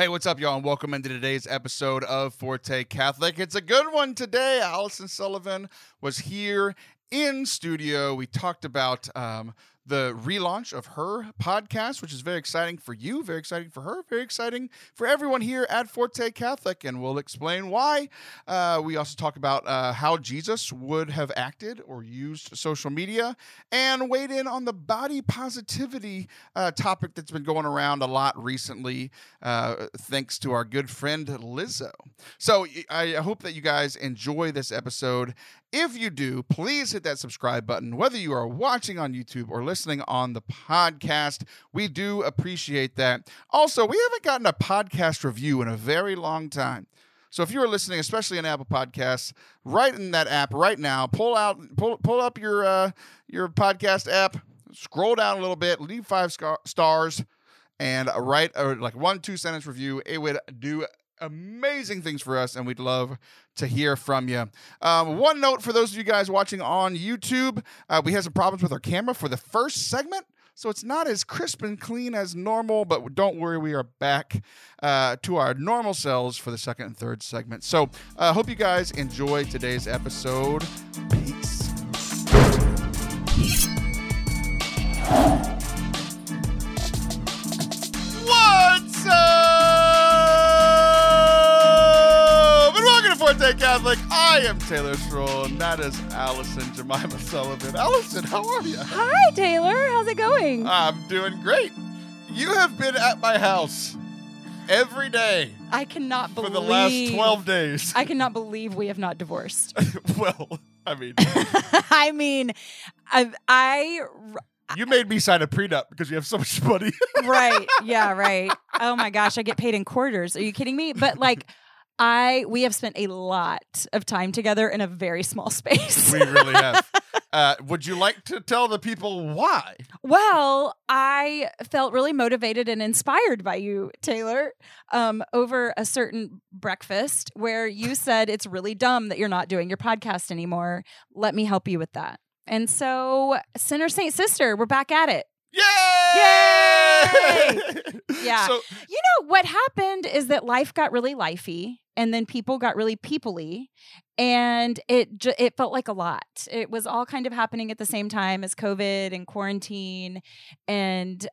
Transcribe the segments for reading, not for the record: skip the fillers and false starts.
Hey, what's up, y'all, and welcome into today's episode of Forte Catholic. It's a good one today. Allison Sullivan was here in studio. We talked about the relaunch of her podcast, which is very exciting for you, very exciting for her, very exciting for everyone here at Forte Catholic, and we'll explain why. We also talk about how Jesus would have acted or used social media, and weighed in on the body positivity topic that's been going around a lot recently, thanks to our good friend Lizzo. So I hope that you guys enjoy this episode. If you do, please hit that subscribe button, whether you are watching on YouTube or listening on the podcast. We do appreciate that. Also, we haven't gotten a podcast review in a very long time. So if you are listening, especially on Apple Podcasts, right in that app right now, pull up your podcast app, scroll down a little bit, leave 5 stars, and write a, like 1-2 sentence review. It would do amazing things for us, and we'd love to hear from you. One note for those of you guys watching on YouTube, we had some problems with our camera for the first segment, so it's not as crisp and clean as normal, but don't worry, we are back to our normal selves for the second and third segment. So I hope you guys enjoy today's episode. Peace. What's up? Forte Catholic, I am Taylor Schroll, and that is Allison Jemima Sullivan. Allison, how are you? Hi, Taylor. How's it going? I'm doing great. You have been at my house every day. I cannot believe. For the last 12 days. I cannot believe we have not divorced. Well, I mean. I mean, you made me sign a prenup because you have so much money. Right. Yeah, right. Oh, my gosh. I get paid in quarters. Are you kidding me? But, like, we have spent a lot of time together in a very small space. We really have. Would you like to tell the people why? Well, I felt really motivated and inspired by you, Taylor, over a certain breakfast where you said, it's really dumb that you're not doing your podcast anymore. Let me help you with that. And so, Sinner Saint Sister, we're back at it. Yay! Yay! Yeah. So, you know, what happened is that life got really lifey, and then people got really people-y, and it felt like a lot. It was all kind of happening at the same time as COVID and quarantine, and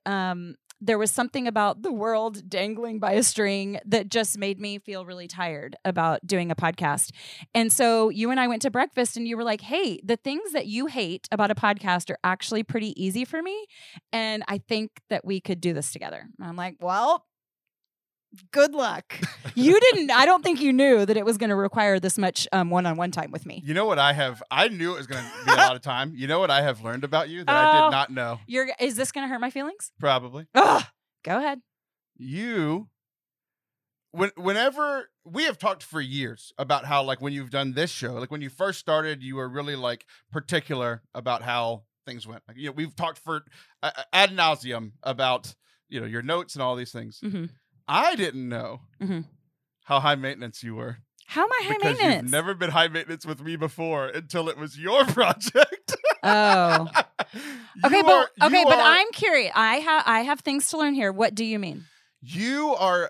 there was something about the world dangling by a string that just made me feel really tired about doing a podcast. And so you and I went to breakfast and you were like, hey, the things that you hate about a podcast are actually pretty easy for me. And I think that we could do this together. And I'm like, well, good luck. You didn't. I don't think you knew that it was going to require this much one-on-one time with me. You know what I have? I knew it was going to be a lot of time. You know what I have learned about you that I did not know? Is this going to hurt my feelings? Probably. Ugh, go ahead. Whenever we have talked for years about how, like, when you've done this show, like when you first started, you were really like particular about how things went. Like, you know, we've talked for ad nauseum about, you know, your notes and all these things. Mm-hmm. I didn't know how high maintenance you were. How am I high maintenance? You've never been high maintenance with me before until it was your project. Oh. But I'm curious. I have things to learn here. What do you mean? So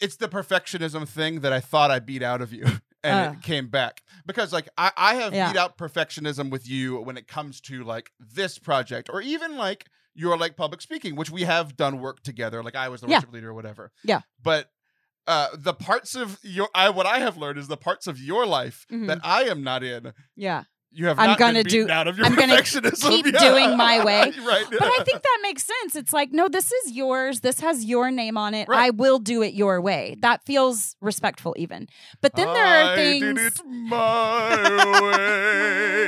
it's the perfectionism thing that I thought I beat out of you. And it came back because, like, I have beat out perfectionism with you when it comes to, like, this project, or even like your, like, public speaking, which we have done work together. Like, I was the worship leader or whatever. Yeah. But the parts of what I have learned is the parts of your life that I am not in. Yeah. You have not been beaten out of your perfectionism. I'm going to keep doing my way. Right. But I think that makes sense. It's like, no, this is yours. This has your name on it. Right. I will do it your way. That feels respectful even. But then there are things. I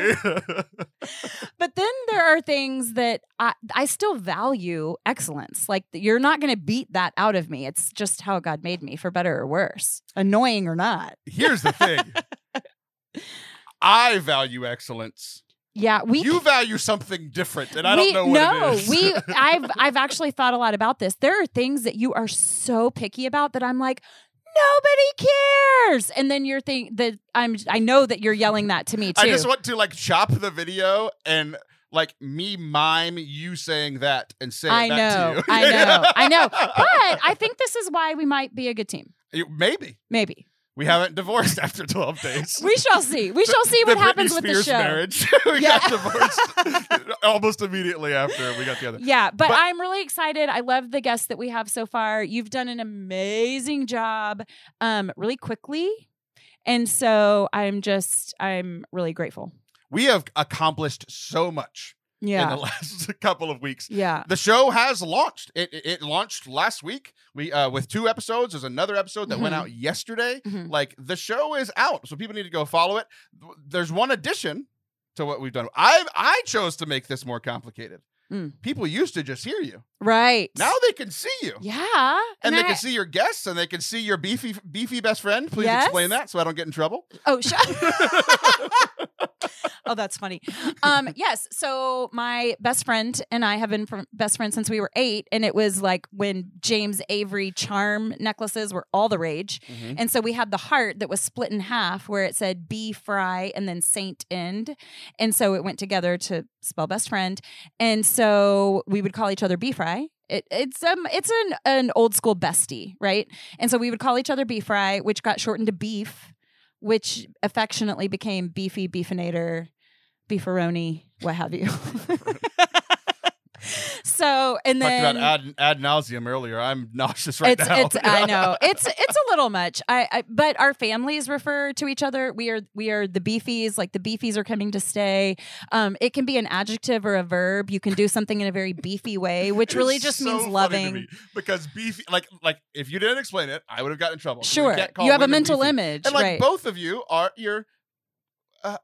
did it my way. But then there are things that I still value excellence. Like, you're not going to beat that out of me. It's just how God made me, for better or worse. Annoying or not. Here's the thing. I value excellence. Yeah, you value something different, and I don't know what it is. I've actually thought a lot about this. There are things that you are so picky about that I'm like, nobody cares. And then you're thinking that I know that you're yelling that to me too. I just want to, like, chop the video and like me mime you saying that and saying that to you. I know. But I think this is why we might be a good team. Maybe. We haven't divorced after 12 days. We shall see. We shall see what happens with the show. Marriage. We got divorced almost immediately after we got together. Yeah, but I'm really excited. I love the guests that we have so far. You've done an amazing job really quickly. And so I'm really grateful. We have accomplished so much. Yeah. In the last couple of weeks. Yeah. The show has launched. It launched last week. We with 2 episodes. There's another episode that went out yesterday. Mm-hmm. Like, the show is out, so people need to go follow it. There's one addition to what we've done. I chose to make this more complicated. Mm. People used to just hear you. Right. Now they can see you. Yeah. And they can see your guests, and they can see your beefy best friend. Please explain that so I don't get in trouble. Oh, oh, that's funny. Yes. So my best friend and I have been best friends since we were 8. And it was like when James Avery charm necklaces were all the rage. Mm-hmm. And so we had the heart that was split in half where it said B Fry and then Saint End. And so it went together to spell best friend. And so we would call each other B Fry. It's an old school bestie, right? And so we would call each other B Fry, which got shortened to beef, which affectionately became Beefy, Beefinator, Beefaroni, what have you. So, and then talked about ad nauseum earlier. I'm nauseous now. I know it's a little much. But our families refer to each other. We are the Beefies. Like, the Beefies are coming to stay. It can be an adjective or a verb. You can do something in a very beefy way, which really just means loving. Because beefy, like if you didn't explain it, I would have gotten in trouble. Sure, you have a mental image, and both of you are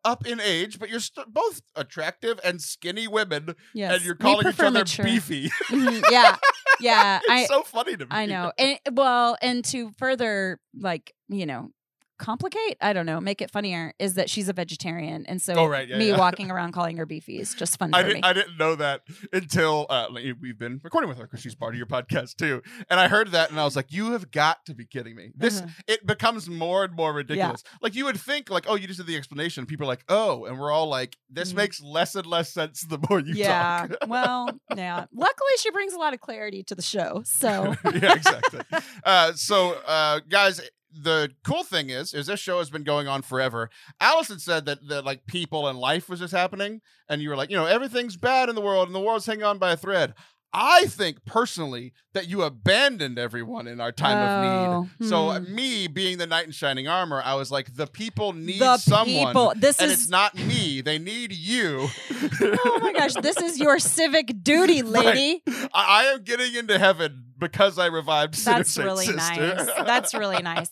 up in age, but you're both attractive and skinny women, and you're calling each other beefy. Mm-hmm. Yeah, yeah. It's so funny to me. I know. And to further, complicate, I don't know, make it funnier, is that she's a vegetarian, and so walking around calling her Beefy is just fun for me. I didn't know that until we've been recording with her, because she's part of your podcast too, and I heard that and I was like, you have got to be kidding me. This it becomes more and more ridiculous. Like, you would think oh, you just did the explanation, people are like, oh, and we're all like, this makes less and less sense the more you talk. Luckily she brings a lot of clarity to the show, so guys, the cool thing is this show has been going on forever. Allison said that like people and life was just happening, and you were like, everything's bad in the world and the world's hanging on by a thread. I think personally that you abandoned everyone in our time of need. So me being the knight in shining armor, I was like, the people need someone. It's not me. They need you. Oh my gosh. This is your civic duty, lady. Right. I am getting into heaven because I revived Sinner Saint Sister. That's really nice.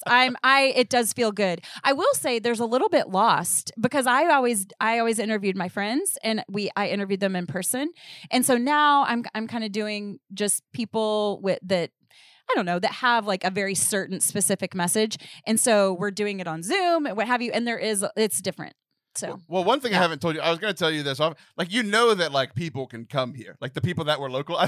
It does feel good. I will say there's a little bit lost, because I always interviewed my friends, and I interviewed them in person. And so now I'm kind of doing just people that have a very certain specific message. And so we're doing it on Zoom and what have you, and it's different. So, well, one thing I haven't told you, I was going to tell you this. That people can come here. Like, the people that were local. I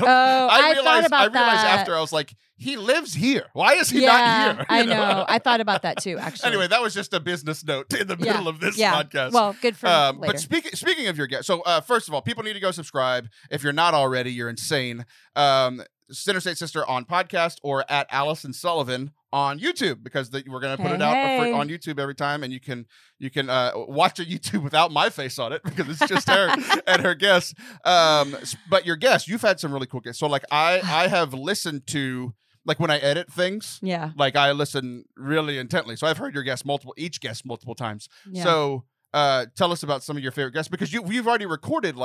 realized after, I was like, he lives here. Why is he not here? I know. I thought about that too, actually. Anyway, that was just a business note in the middle of this podcast. Well, good for later. But speaking of your guest, so first of all, people need to go subscribe. If you're not already, you're insane. Sinner Saint Sister on podcast, or at Allison Sullivan on YouTube, because we're going to put it out for free on YouTube every time, and you can watch a YouTube without my face on it, because it's just her and her guests. But your guests, you've had some really cool guests. So I have listened to, when I edit things, I listen really intently. So I've heard your guests multiple times. Yeah. So tell us about some of your favorite guests, because we've already recorded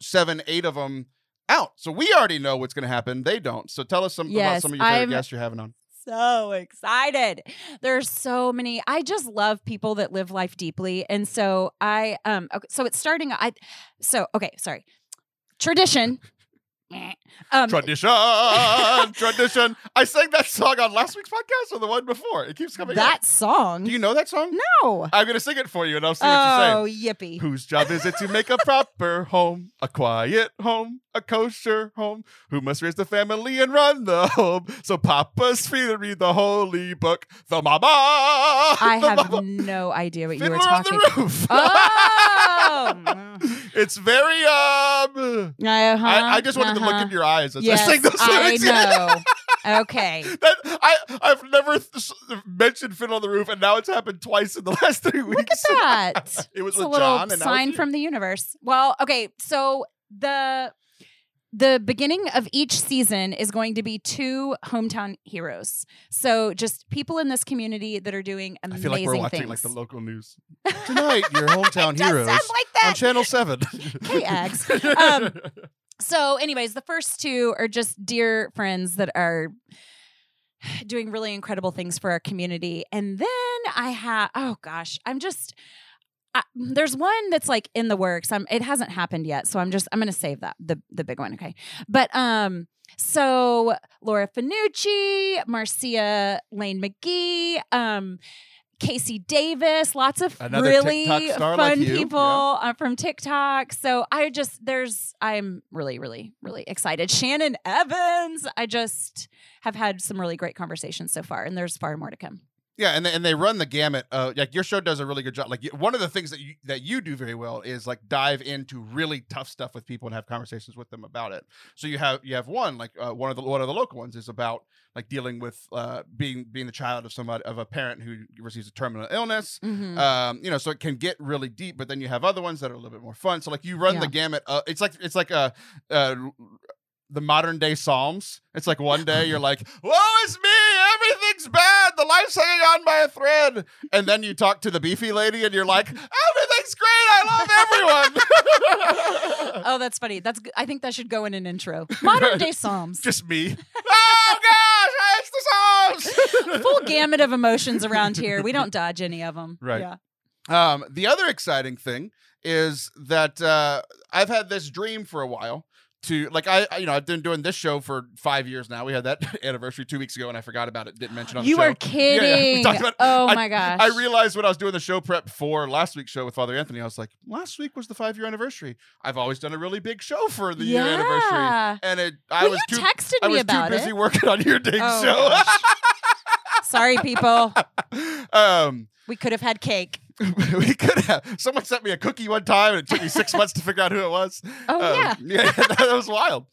7, 8 of them out. So we already know what's going to happen. They don't. So tell us about some of your favorite guests you're having on. So excited. There's so many. I just love people that live life deeply. And so Tradition. Tradition. I sang that song on last week's podcast, or the one before. It keeps coming up. That song? Do you know that song? No. I'm going to sing it for you, and I'll see what you say. Oh, yippee. Whose job is it to make a proper home, a quiet home, a kosher home? Who must raise the family and run the home? So Papa's free to read the holy book, the Mama. I have no idea what you were talking about. Oh. It's very I just wanted to look into your eyes. As yes, I sing those lyrics. I know. Okay. I've never mentioned Fiddle on the Roof, and now it's happened twice in the last 3 weeks. Look at that. It was it's with a little John, and sign from the universe. Well, okay. So the beginning of each season is going to be two hometown heroes. So just people in this community that are doing amazing things. I feel like we're watching things. Like the local news. Tonight, your hometown heroes like on Channel 7. KX. So anyways, the first two are just dear friends that are doing really incredible things for our community. And then I have, oh gosh, I'm just... there's one that's like in the works. It hasn't happened yet, so I'm going to save that the big one. Okay, but so Laura Finucci, Marcia Lane McGee, Casey Davis, lots of another really fun like people from TikTok. So I'm really, really, really excited. Shannon Evans. I just have had some really great conversations so far, and there's far more to come. Yeah, and they run the gamut. Like your show does a really good job. Like one of the things that you do very well is like dive into really tough stuff with people and have conversations with them about it. So you have one like one of the local ones is about like dealing with being the child of a parent who receives a terminal illness. Mm-hmm. So it can get really deep. But then you have other ones that are a little bit more fun. So like you run the gamut. It's like the modern day Psalms. It's like one day you're like, woe is me, everything's bad, the life's hanging on by a thread. And then you talk to the beefy lady and you're like, everything's great, I love everyone. Oh, that's funny. I think that should go in an intro. Modern day Psalms. Just me. Oh gosh, it's the Psalms. Full gamut of emotions around here. We don't dodge any of them. Right. Yeah. The other exciting thing is that I've had this dream for a while. I've been doing this show for 5 years now. We had that anniversary 2 weeks ago, and I forgot about it. Didn't mention on the show. You are kidding! Yeah, we talked about it. Oh my gosh! I realized when I was doing the show prep for last week's show with Father Anthony, I was like, last week was the 5-year anniversary. I've always done a really big show for the year anniversary, and I was too busy working on your dang show. Sorry, people. We could have had cake. We could have. Someone sent me a cookie one time, and it took me 6 months to figure out who it was. Oh yeah, that was wild.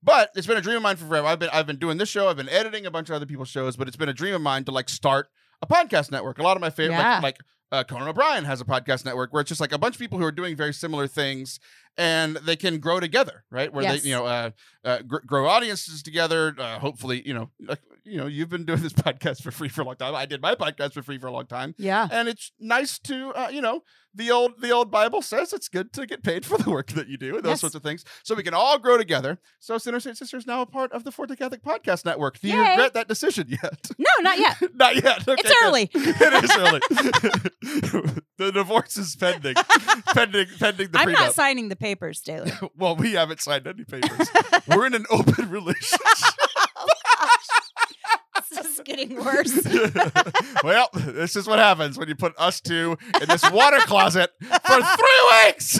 But it's been a dream of mine for forever. I've been doing this show. I've been editing a bunch of other people's shows, but it's been a dream of mine to like start a podcast network. A lot of my favorite, Conan O'Brien has a podcast network where it's just like a bunch of people who are doing very similar things, and they can grow together, right? Where they, grow audiences together. Hopefully, you've been doing this podcast for free for a long time. I did my podcast for free for a long time. Yeah, and it's nice to, the old Bible says it's good to get paid for the work that you do and those sorts of things. So we can all grow together. So Sinner Saint Sister is now a part of the Forte Catholic Podcast Network. Do you regret that decision yet? No, not yet. Not yet. Okay, it's early. It is early. The divorce is pending. pending the prenup. I'm not signing the papers, Taylor. Well, we haven't signed any papers. We're in an open relationship. This is getting worse. Well, this is what happens when you put us two in this water closet for 3 weeks.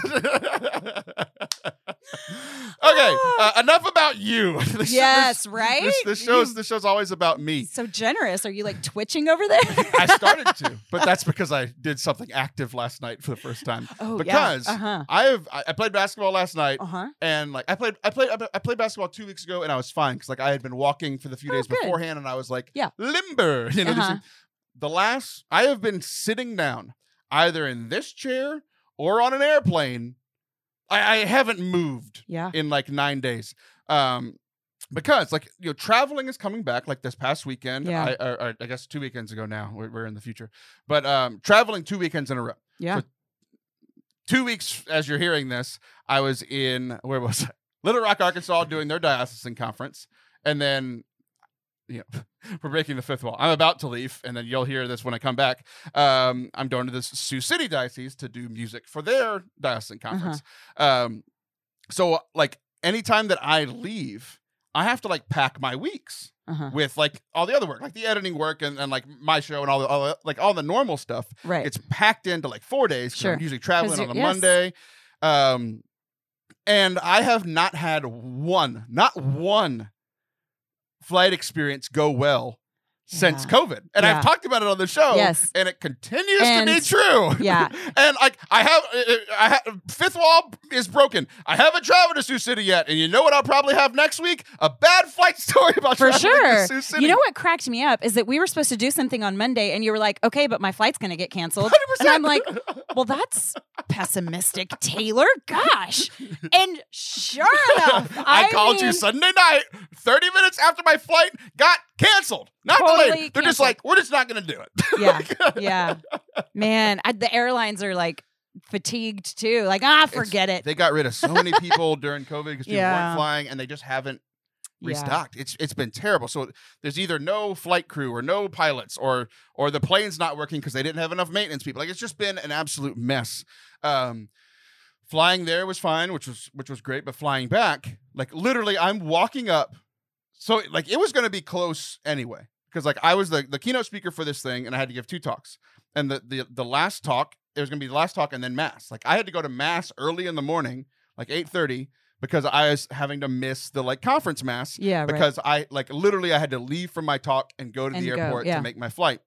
Okay, enough about you. Right? This show's always about me. So generous. Are you like twitching over there? I started to, but that's because I did something active last night for the first time. Oh, because I played basketball last night, and like I played basketball 2 weeks ago, and I was fine because like I had been walking for the few days beforehand, and I was like limber. I have been sitting down either in this chair or on an airplane. I haven't moved in like 9 days. Because like, traveling is coming back like this past weekend. Yeah. I guess 2 weekends ago now, we're in the future, but traveling 2 weekends in a row. Yeah. For 2 weeks as you're hearing this, I was in, where was I? Little Rock, Arkansas doing their diocesan conference. And then, we're breaking the fifth wall. I'm about to leave, and then you'll hear this when I come back. I'm going to this Sioux City diocese to do music for their diocesan conference. So like anytime that I leave, I have to like pack my weeks with like all the other work, like the editing work and like my show and all the normal stuff. Right. It's packed into like 4 days. Sure. I'm usually traveling on a Monday. And I have not had one flight experience go well since COVID. And I've talked about it on the show. Yes. And it continues to be true. Yeah. And like I have fifth wall is broken. I haven't traveled to Sioux City yet. And you know what I'll probably have next week? A bad flight story about traveling to Sioux City. You know what cracked me up is that we were supposed to do something on Monday and you were like, okay, but my flight's going to get canceled. 100%. And I'm like, well, that's pessimistic, Taylor. Gosh. And sure enough, I called you Sunday night, 30 minutes after my flight got canceled. Not totally delayed. They're canceled. Just like, we're just not going to do it. Yeah. Yeah. Man, the airlines are like fatigued too. Like, forget it. They got rid of so many people during COVID because people weren't flying and they just haven't restocked. It's been terrible. So there's either no flight crew or no pilots or the plane's not working because they didn't have enough maintenance people. Like, it's just been an absolute mess. Flying there was fine, which was great. But flying back, like literally I'm walking up. So like it was going to be close anyway, because like I was the keynote speaker for this thing and I had to give two talks, and the last talk, it was going to be the last talk and then mass. Like I had to go to mass early in the morning, like 8:30, because I was having to miss the like conference mass. Yeah, because right. I like literally I had to leave from my talk and go to the airport to make my flight.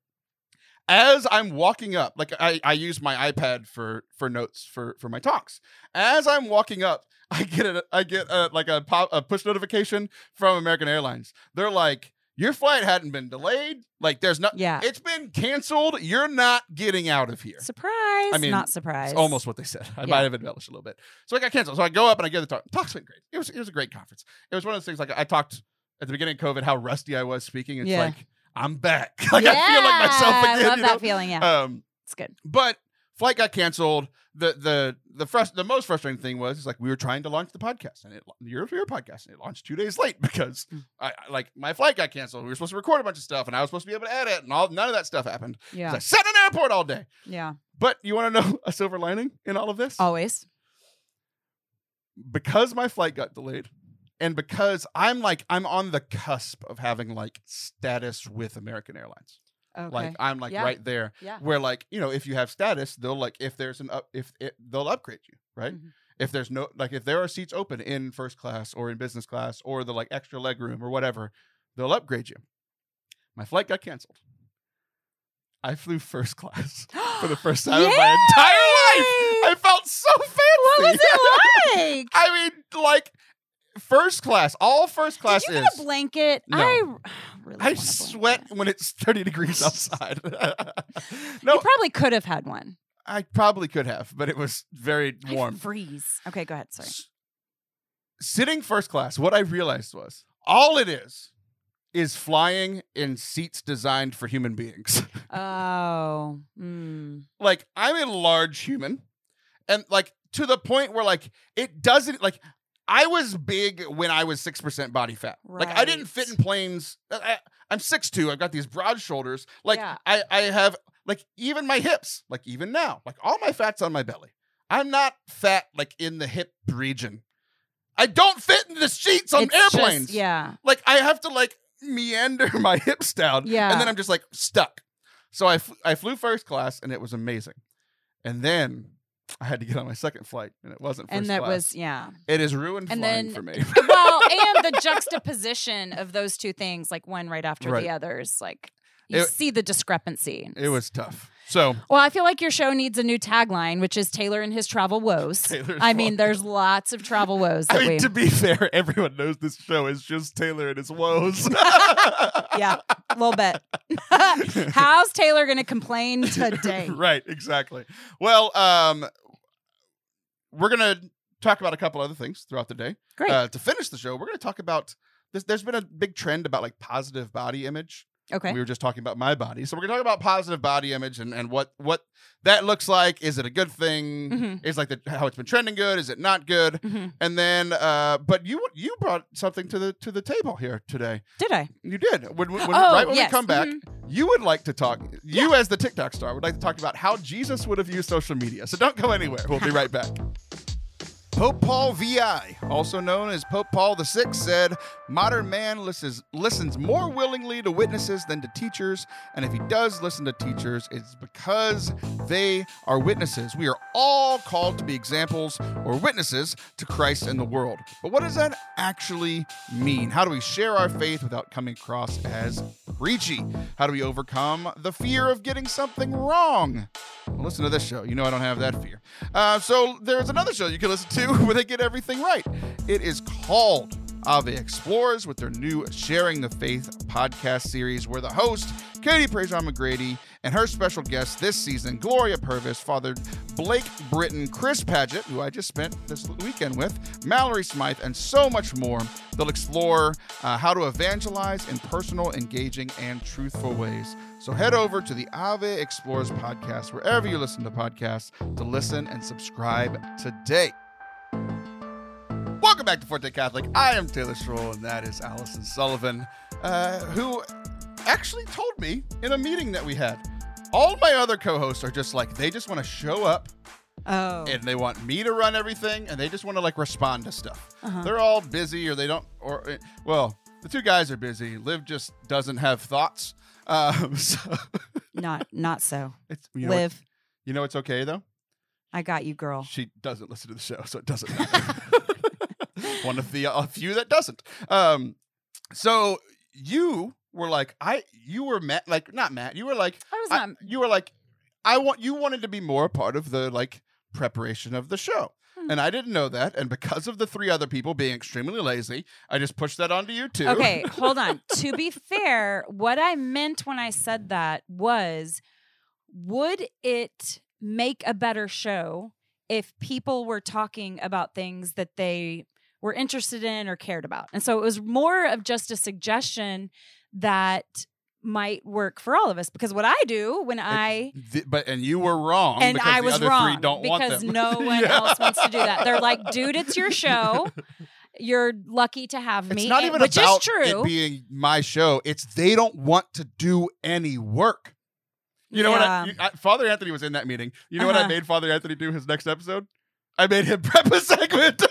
As I'm walking up, like I use my iPad for notes for my talks. As I'm walking up, I get a push notification from American Airlines. They're like, your flight hadn't been delayed. Like there's not, it's been canceled. You're not getting out of here. Surprise. I mean, not surprise. It's almost what they said. I might have embellished a little bit. So I got canceled. So I go up and I get the talk. Talks went great. It was a great conference. It was one of those things, like I talked at the beginning of COVID, how rusty I was speaking. It's like, I'm back. Like I feel like myself again. I love that feeling. Yeah, it's good. But flight got canceled. The most frustrating thing was like we were trying to launch the podcast and your podcast, and it launched 2 days late because my flight got canceled. We were supposed to record a bunch of stuff and I was supposed to be able to edit and none of that stuff happened. Yeah, I sat in an airport all day. Yeah, but you want to know a silver lining in all of this? Always. Because my flight got delayed. And because I'm on the cusp of having like status with American Airlines. Okay. Like I'm like right there where like, you know, if you have status, they'll like, if there's they'll upgrade you. Right. Mm-hmm. If there's no, like if there are seats open in first class or in business class or the like extra leg room or whatever, they'll upgrade you. My flight got canceled. I flew first class for the first time of my entire life. I felt so fancy. What was it like? I mean, like. First class, all first class is. Did you get a blanket? No. I sweat when it's 30 degrees outside. No, you probably could have had one. I probably could have, but it was very warm. I freeze. Okay, go ahead. Sorry. Sitting first class, what I realized was all it is flying in seats designed for human beings. Oh. Mm. Like I'm a large human, and like to the point where like it doesn't like. I was big when I was 6% body fat. Right. Like I didn't fit in planes. I'm 6'2". I've got these broad shoulders. Like I have like even my hips, like even now, like all my fat's on my belly. I'm not fat like in the hip region. I don't fit in the seats on airplanes. Just, like I have to like meander my hips down. Yeah. And then I'm just like stuck. So I flew first class and it was amazing. And then I had to get on my second flight, and it wasn't first class. And that was, It is ruined flying for me. Well, and the juxtaposition of those two things, like one right after the other, is like, you see the discrepancy. It was tough. So, well, I feel like your show needs a new tagline, which is Taylor and his travel woes. I mean, there's lots of travel woes. I mean, to be fair, everyone knows this show is just Taylor and his woes. Yeah, a little bit. How's Taylor going to complain today? Right, exactly. Well, we're going to talk about a couple other things throughout the day. Great. To finish the show, we're going to talk about this. There's been a big trend about like positive body image. Okay. We were just talking about my body. So we're going to talk about positive body image and what that looks like. Is it a good thing? Mm-hmm. Is like how it's been trending good? Is it not good? Mm-hmm. And then, but you brought something to the table here today. Did I? You did. When we come back, you would like to talk, as the TikTok star, would like to talk about how Jesus would have used social media. So don't go anywhere. We'll be right back. Pope Paul VI, also known as Pope Paul VI, said, "Modern man listens more willingly to witnesses than to teachers, and if he does listen to teachers, it's because they are witnesses. We are all called to be examples or witnesses to Christ and the world." But what does that actually mean? How do we share our faith without coming across as Prejean. How do we overcome the fear of getting something wrong? Well, listen to this show. You know I don't have that fear. So there's another show you can listen to where they get everything right. It is called Ave Explores, with their new Sharing the Faith podcast series, where the host, Katie Prejean McGrady, and her special guests this season, Gloria Purvis, Father Blake Britton, Chris Padgett, who I just spent this weekend with, Mallory Smythe, and so much more. They'll explore how to evangelize in personal, engaging, and truthful ways. So head over to the Ave Explores podcast, wherever you listen to podcasts, to listen and subscribe today. Welcome back to Forte Catholic. I am Taylor Schroll, and that is Allison Sullivan, who actually told me in a meeting that we had, all my other co-hosts are just like, they just want to show up, and they want me to run everything, and they just want to like respond to stuff. They're all busy, or they don't, or well, the two guys are busy. Liv just doesn't have thoughts. Not so. It's, you know, Liv. You know it's okay though. I got you, girl. She doesn't listen to the show, so it doesn't matter. One of the few that doesn't. So you were like, you wanted to be more a part of the like preparation of the show. And I didn't know that. And because of the three other people being extremely lazy, I just pushed that onto you too. Okay, hold on. To be fair, what I meant when I said that was, would it make a better show if people were talking about things that they were interested in or cared about? And so it was more of just a suggestion that might work for all of us, because what I do when and you were wrong, and I was wrong because no one else wants to do that. They're like, dude, it's your show. You're lucky to have me. It's not even about it being my show. It's they don't want to do any work. You know what? Father Anthony was in that meeting. You know what I made Father Anthony do his next episode? I made him prep a segment.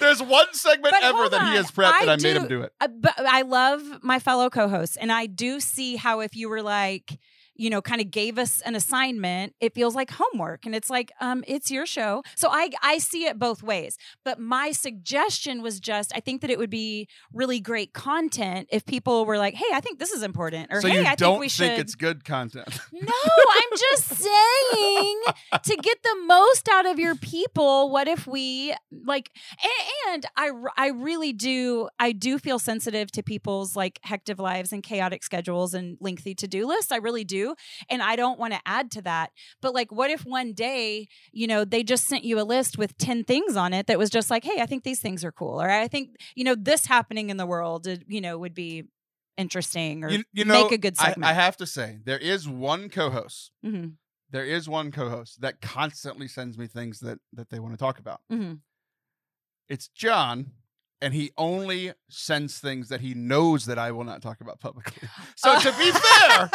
There's one segment ever that he has prepped that I made him do it. But I love my fellow co-hosts, and I do see how if you were like, you know, kind of gave us an assignment, it feels like homework, and it's like, it's your show. So I see it both ways. But my suggestion was just, I think that it would be really great content if people were like, hey, I think this is important, or so hey, I think we should. So you don't think it's good content? No, I'm just saying, to get the most out of your people, what if we like, and I really do, I do feel sensitive to people's like hectic lives and chaotic schedules and lengthy to-do lists. I really do. And I don't want to add to that. But like, what if one day, you know, they just sent you a list with 10 things on it that was just like, hey, I think these things are cool. Or I think, you know, this happening in the world, you know, would be interesting, or make a good segment. I have to say, there is one co-host. Mm-hmm. There is one co-host that constantly sends me things that they want to talk about. Mm-hmm. It's John. And he only sends things that he knows that I will not talk about publicly. So to be fair,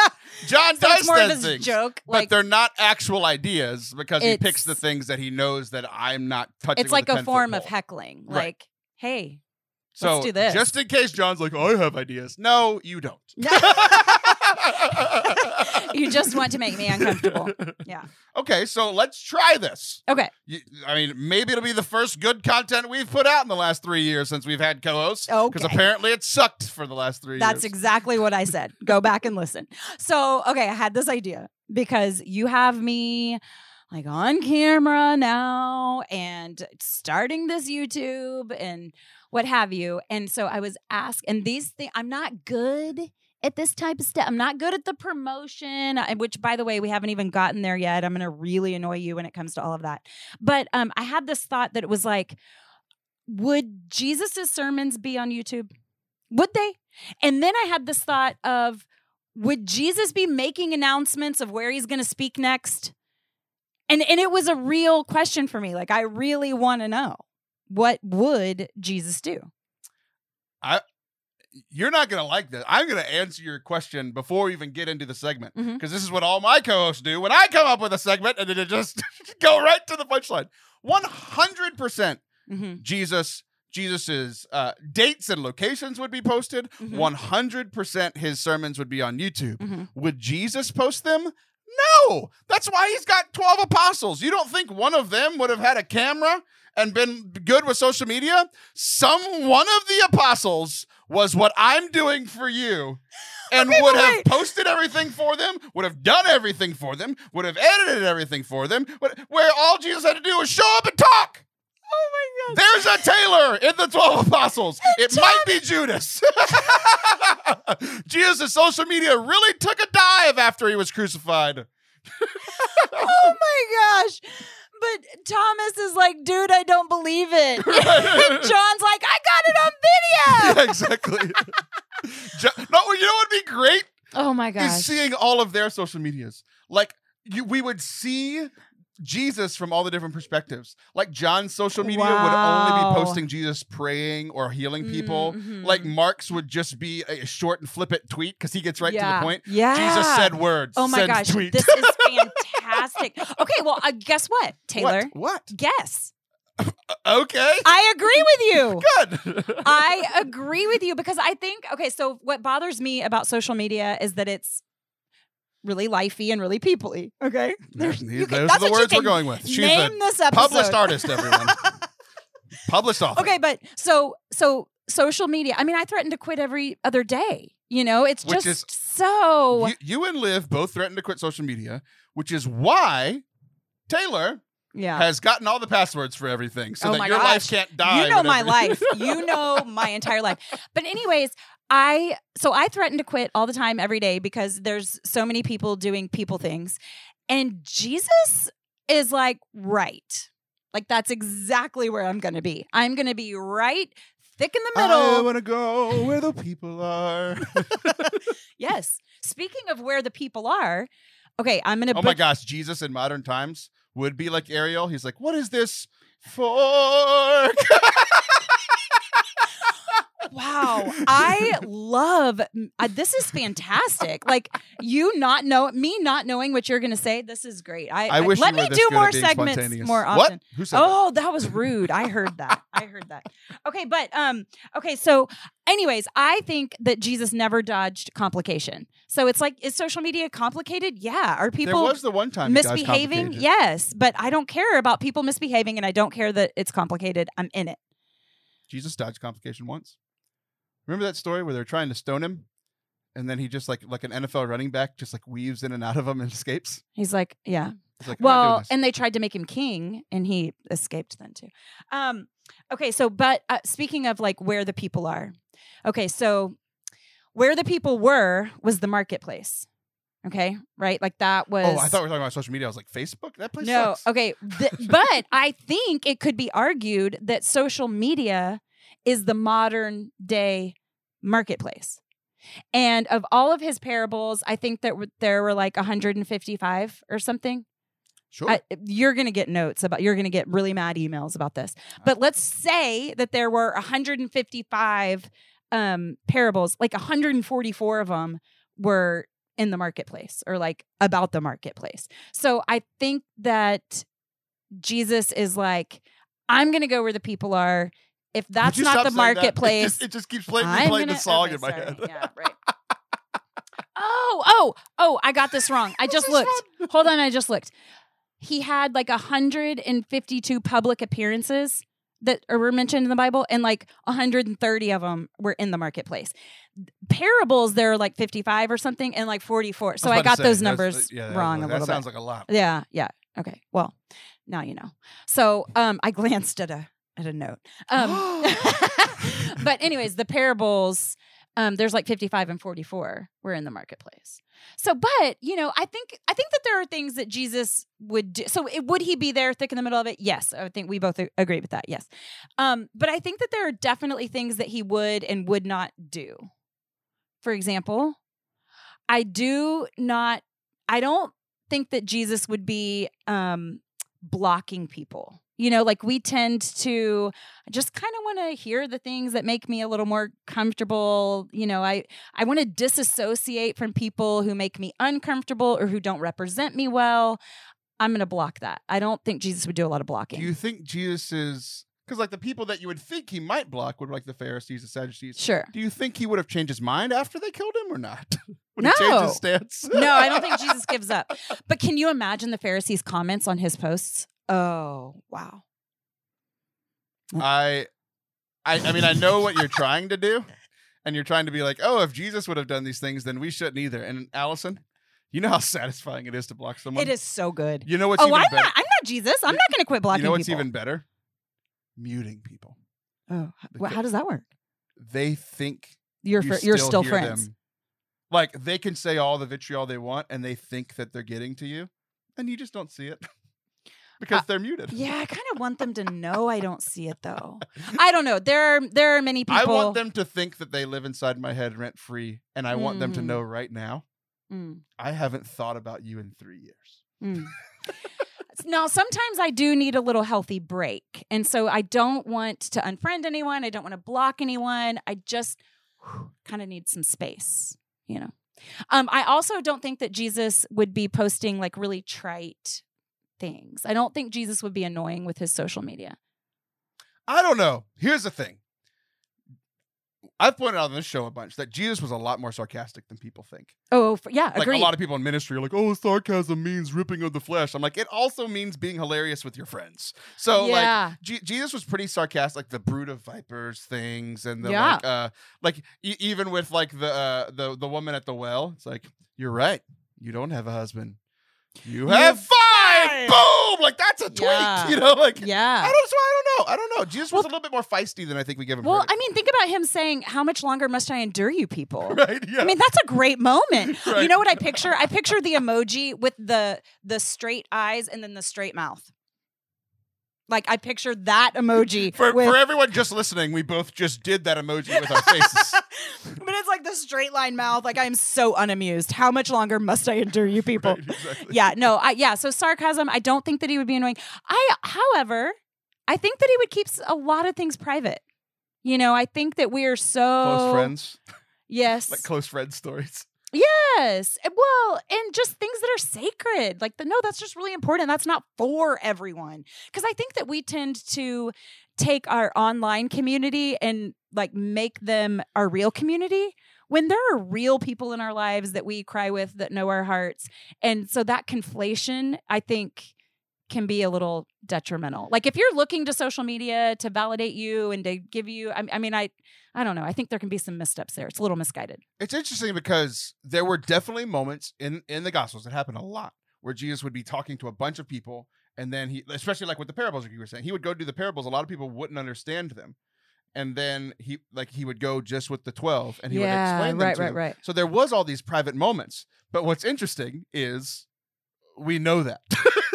John does send things, joke, like, but they're not actual ideas, because he picks the things that he knows that I'm not touching. It's like a form of heckling. Right. Like, hey, so let's do this. Just in case John's like, I have ideas. No, you don't. You just want to make me uncomfortable. Yeah. Okay, so let's try this. Okay. I mean, maybe it'll be the first good content we've put out in the last 3 years since we've had co-hosts. Okay. Because apparently it sucked for the last 3 years. That's exactly what I said. Go back and listen. So, okay, I had this idea because you have me like on camera now and starting this YouTube and what have you. And so I was asked, and these things, I'm not good at this type of stuff. I'm not good at the promotion, which, by the way, we haven't even gotten there yet. I'm going to really annoy you when it comes to all of that. But I had this thought that it was like, would Jesus's sermons be on YouTube? Would they? And then I had this thought of, would Jesus be making announcements of where he's going to speak next? And it was a real question for me. Like, I really want to know, what would Jesus do? You're not going to like this. I'm going to answer your question before we even get into the segment, because this is what all my co-hosts do when I come up with a segment, and then it just go right to the punchline. 100% Jesus's dates and locations would be posted. 100% his sermons would be on YouTube. Would Jesus post them? No. That's why he's got 12 apostles. You don't think one of them would have had a camera and been good with social media? One of the apostles was what I'm doing for you and would have posted everything for them, would have done everything for them, would have edited everything for them, where all Jesus had to do was show up and talk. Oh, my God. There's a Taylor in the 12 Apostles. It might be Judas. Jesus' social media really took a dive after he was crucified. Oh, my gosh. But Thomas is like, dude, I don't believe it. Right. John's like, I got it on video. Yeah, exactly. No, you know what would be great? Oh, my gosh. Is seeing all of their social medias. Like, we would see Jesus from all the different perspectives. Like, John's social media would only be posting Jesus praying or healing people. Mm-hmm. Like, Mark's would just be a short and flippant tweet because he gets right to the point. Yeah. Jesus said words. Oh my gosh. Tweet. This is fantastic. Okay, well, guess what, Taylor? What? Guess. Okay. I agree with you. Good. I agree with you because I think, okay, so what bothers me about social media is that it's really lifey and really people-y. Okay? Those are the words we're going with. She's name this episode. Published artist, everyone. Published author. Okay, but so social media. I mean, I threatened to quit every other day. You know, it's which just is, so... You and Liv both threatened to quit social media, which is why Taylor... Yeah. Has gotten all the passwords for everything so that your life can't die. You know my life. You know my entire life. But anyways, I threaten to quit all the time every day because there's so many people doing people things. And Jesus is like, right. Like, that's exactly where I'm going to be. I'm going to be right thick in the middle. I want to go where the people are. Yes. Speaking of where the people are, okay, I'm going to... my gosh, Jesus in modern times... would be like Ariel. He's like, what is this fork? Wow. I love, this is fantastic. Like, me not knowing what you're going to say, this is great. I wish let me do more segments more often. What? Who said that was rude. I heard that. Okay, but, so anyways, I think that Jesus never dodged complication. So it's like, is social media complicated? Yeah. Are people there was the one time misbehaving? Yes, but I don't care about people misbehaving and I don't care that it's complicated. I'm in it. Jesus dodged complication once. Remember that story where they're trying to stone him? And then he just like an NFL running back just like weaves in and out of them and escapes. He's like, yeah. He's like, well, and they tried to make him king and he escaped then too. Okay. So, but speaking of like where the people are. Okay. So where the people were was the marketplace. Okay. Right. Like that was. Oh, I thought we were talking about social media. I was like, Facebook? That place sucks. No. Okay. But I think it could be argued that social media is the modern day marketplace. And of all of his parables, I think that there were like 155 or something. Sure. You're going to get you're going to get really mad emails about this. But let's say that there were 155 parables, like 144 of them were in the marketplace or like about the marketplace. So I think that Jesus is like, I'm going to go where the people are. If that's not the marketplace, it just keeps playing the song in my head. Yeah, right. Oh, I got this wrong. I just looked. Hold on. I just looked. He had like 152 public appearances that were mentioned in the Bible, and like 130 of them were in the marketplace. Parables, there are like 55 or something, and like 44. So I got those numbers wrong a little bit. That sounds like a lot. Yeah, yeah. Okay. Well, now you know. So I glanced at a note. But anyways, the parables, there's like 55 and 44 were in the marketplace. So, but, you know, I think that there are things that Jesus would do. So would he be there thick in the middle of it? Yes. I think we both agree with that. Yes. But I think that there are definitely things that he would and would not do. For example, I don't think that Jesus would be blocking people. You know, like we tend to just kind of want to hear the things that make me a little more comfortable. You know, I want to disassociate from people who make me uncomfortable or who don't represent me well. I'm going to block that. I don't think Jesus would do a lot of blocking. Do you think Jesus is... Because like the people that you would think he might block would be like the Pharisees, the Sadducees. Sure. Do you think he would have changed his mind after they killed him or not? No. He change his stance? No, I don't think Jesus gives up. But can you imagine the Pharisees' comments on his posts? Oh, wow. I mean, I know what you're trying to do. and you're trying to be like, oh, if Jesus would have done these things, then we shouldn't either. And Allison, you know how satisfying it is to block someone. It is so good. You know what's even better? I'm not Jesus. I'm not going to quit blocking people. You know what's even better? Muting people. Oh, well, how does that work? They think you're still friends. Them. Like, they can say all the vitriol they want, and they think that they're getting to you, and you just don't see it because they're muted. Yeah, I kind of want them to know I don't see it, though. I don't know. There are many people. I want them to think that they live inside my head rent-free, and I want them to know right now, I haven't thought about you in 3 years. Now, sometimes I do need a little healthy break, and so I don't want to unfriend anyone. I don't want to block anyone. I just kind of need some space. You know, I also don't think that Jesus would be posting like really trite things. I don't think Jesus would be annoying with his social media. I don't know. Here's the thing. I've pointed out on this show a bunch that Jesus was a lot more sarcastic than people think. Agreed. A lot of people in ministry are like, oh, sarcasm means ripping of the flesh. I'm like, it also means being hilarious with your friends. So, Jesus was pretty sarcastic, like the brood of vipers things, and the even with like the woman at the well. It's like, you're right. You don't have a husband. You have five. Boom! Like, that's a tweet. Yeah. You know, like, yeah. I don't know. Jesus was a little bit more feisty than I think we give him. Well, credit. I mean, think about him saying, how much longer must I endure you people? Right, yeah. I mean, that's a great moment. Right. You know what I picture? I picture the emoji with the straight eyes and then the straight mouth. Like, I picture that emoji. For everyone just listening, we both just did that emoji with our faces. But it's like the straight line mouth. Like, I'm so unamused. How much longer must I endure you people? Right, exactly. Yeah, no. So sarcasm, I don't think that he would be annoying. However, I think that he would keep a lot of things private. You know, I think that we are so... Close friends? Yes. Like close friend stories. Yes. Well, and just things that are sacred. Like, that's just really important. That's not for everyone. Because I think that we tend to take our online community and like make them our real community when there are real people in our lives that we cry with that know our hearts. And so that conflation, I think, can be a little detrimental. Like, if you're looking to social media to validate you and to give you, I don't know. I think there can be some missteps there. It's a little misguided. It's interesting because there were definitely moments in the Gospels that happened a lot where Jesus would be talking to a bunch of people. And then he, especially like with the parables, like you were saying, he would go do the parables. A lot of people wouldn't understand them. And then he would go just with the 12 and he would explain them to them. Right. So there was all these private moments. But what's interesting is we know that.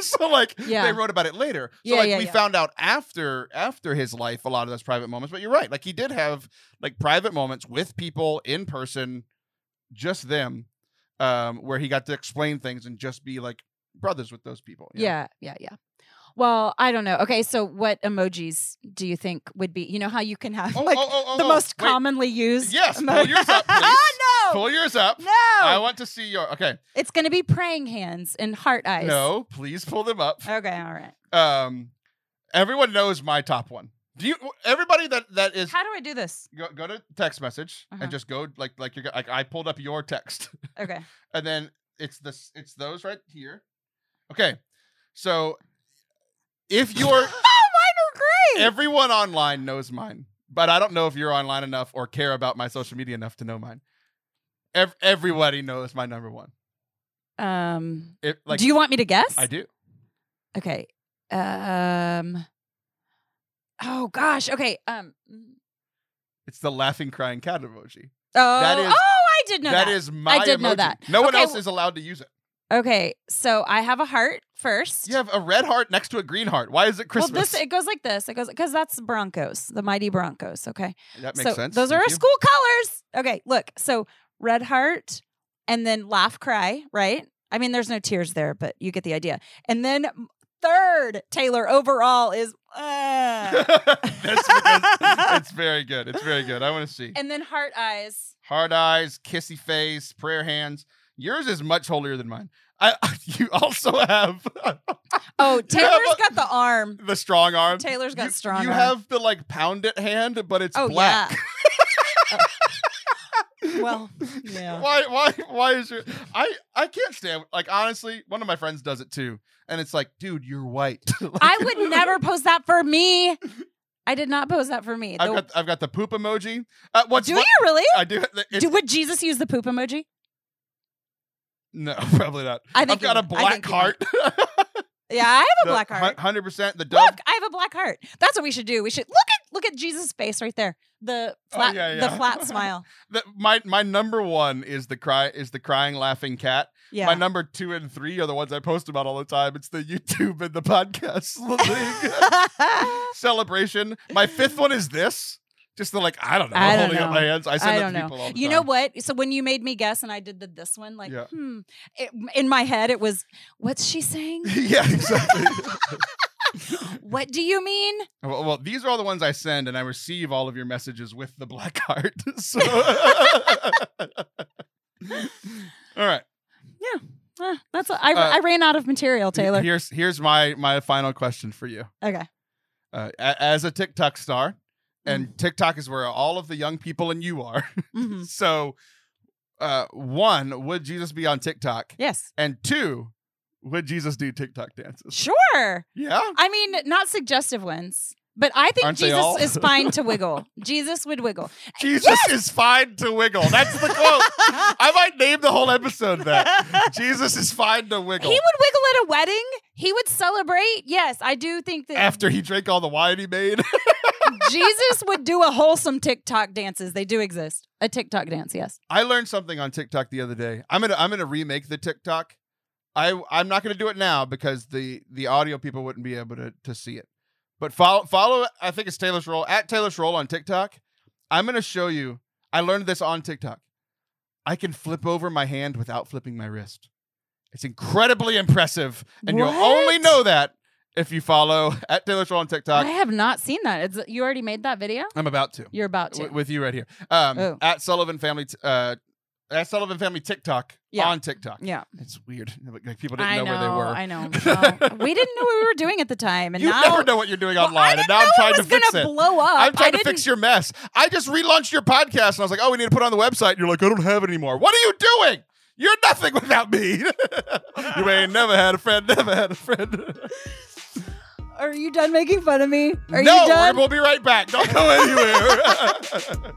So like they wrote about it later. So we found out after his life a lot of those private moments. But you're right, like he did have like private moments with people in person, just them, where he got to explain things and just be like brothers with those people. You know? Well, I don't know. Okay, so what emojis do you think would be? You know how you can have most commonly used. Yes, pull yours up, please. No. Pull yours up. No. I want to see your. Okay. It's going to be praying hands and heart eyes. No, please pull them up. Okay, all right. Everyone knows my top one. Do you? Everybody that is. How do I do this? Go to text message and just go like you're like I pulled up your text. Okay. And then it's those right here. Okay, so. If you're, mine are great. Everyone online knows mine, but I don't know if you're online enough or care about my social media enough to know mine. Everybody knows my number one. Do you want me to guess? I do. Okay. Oh gosh. Okay. It's the laughing, crying cat emoji. Oh. I did know that. That is my. I did emoji. Know that. No one else is allowed to use it. Okay, so I have a heart first. You have a red heart next to a green heart. Why is it Christmas? Well, it goes like this. It goes because that's Broncos, the mighty Broncos. Okay, that makes sense. Those are our school colors. Okay, look. So red heart, and then laugh, cry. Right? I mean, there's no tears there, but you get the idea. And then third, Taylor overall is. That's because it's very good. It's very good. I want to see. And then heart eyes. Heart eyes, kissy face, prayer hands. Yours is much holier than mine. You also have. Oh, Taylor's got the arm. The strong arm. Taylor's got strong arm. You have the like pound it hand, but it's black. Yeah. Well, yeah. Why is your I can't stand like honestly, one of my friends does it too. And it's like, dude, you're white. Like, I would never post that for me. I did not pose that for me. I've got the poop emoji. You really? I do. Would Jesus use the poop emoji? No, probably not. I've got a black heart. Yeah, I have a black heart. 100%. The Dove. Look, I have a black heart. That's what we should do. We should look at Jesus' face right there. The flat, the flat smile. My number one is the crying laughing cat. Yeah. My number 2 and 3 are the ones I post about all the time. It's the YouTube and the podcast celebration. My 5th one is this. Just the holding up my hands. I send them to people all the time. You know what? So when you made me guess and I did this one, in my head it was, what's she saying? Yeah, exactly. What do you mean? Well, these are all the ones I send, and I receive all of your messages with the black heart. So, all right. Yeah, that's. I ran out of material, Taylor. Here's my final question for you. Okay. As a TikTok star. And TikTok is where all of the young people and you are. Mm-hmm. So, 1, would Jesus be on TikTok? Yes. And 2, would Jesus do TikTok dances? Sure. Yeah. I mean, not suggestive ones, but I think Jesus is fine to wiggle. Jesus would wiggle. Jesus is fine to wiggle. That's the quote. I might name the whole episode that. Jesus is fine to wiggle. He would wiggle at a wedding. He would celebrate. Yes, I do think that. After he drank all the wine he made. Jesus would do a wholesome TikTok dances. They do exist. A TikTok dance, yes. I learned something on TikTok the other day. I'm gonna remake the TikTok. I'm not gonna do it now because the audio people wouldn't be able to see it. But follow. I think it's Taylor Schroll at Taylor Schroll on TikTok. I'm gonna show you. I learned this on TikTok. I can flip over my hand without flipping my wrist. It's incredibly impressive, and you'll only know that if you follow at Taylor Schroll on TikTok. I have not seen that. You already made that video? I'm about to. You're about to. With you right here. At Sullivan Family TikTok on TikTok. Yeah. It's weird. Like, people didn't know where they were. I know. Well, we didn't know what we were doing at the time. And you never know what you're doing online. And now I'm trying to fix it. It's going to blow up. I'm trying to fix your mess. I just relaunched your podcast, and I was like, oh, we need to put it on the website. And you're like, I don't have it anymore. What are you doing? You're nothing without me. You ain't never had a friend, never had a friend. Are you done making fun of me? You done? No, we'll be right back. Don't go anywhere.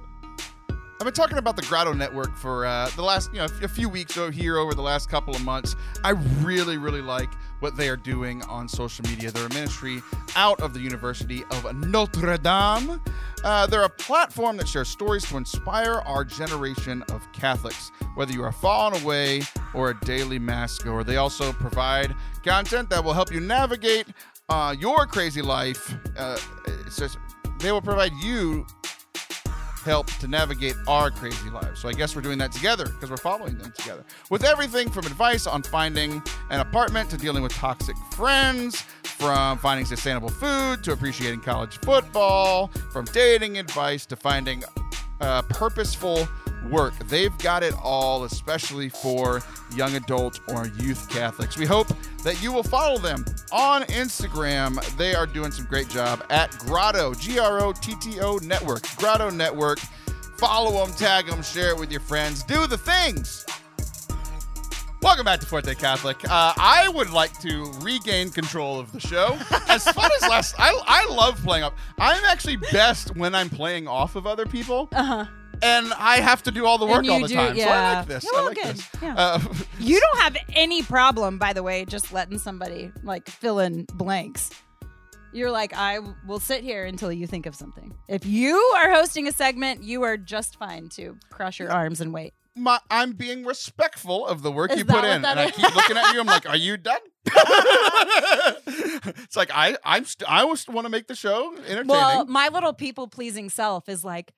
I've been talking about the Grotto Network for the last, a few weeks over the last couple of months. I really, really like what they are doing on social media. They're a ministry out of the University of Notre Dame. They're a platform that shares stories to inspire our generation of Catholics, whether you are far and away or a daily mass goer. They also provide content that will help you navigate your crazy life. They will provide you help to navigate our crazy lives. So I guess we're doing that together because we're following them together. With everything from advice on finding an apartment to dealing with toxic friends, from finding sustainable food to appreciating college football, from dating advice to finding purposeful work. They've got it all, especially for young adult or youth Catholics. We hope that you will follow them on Instagram. They are doing some great job at Grotto, Grotto Network, Grotto Network. Follow them, tag them, share it with your friends. Do the things. Welcome back to Forte Catholic. I would like to regain control of the show. As fun as last, I love playing up. I'm actually best when I'm playing off of other people. Uh-huh. And I have to do all the work all the time. Yeah. So I like this. You're all good. Yeah. You don't have any problem, by the way, just letting somebody fill in blanks. You're like, I will sit here until you think of something. If you are hosting a segment, you are just fine to cross your arms and wait. I'm being respectful of the work you put in. And I keep looking at you. I'm like, are you done? It's like, I want to make the show entertaining. Well, my little people-pleasing self is like,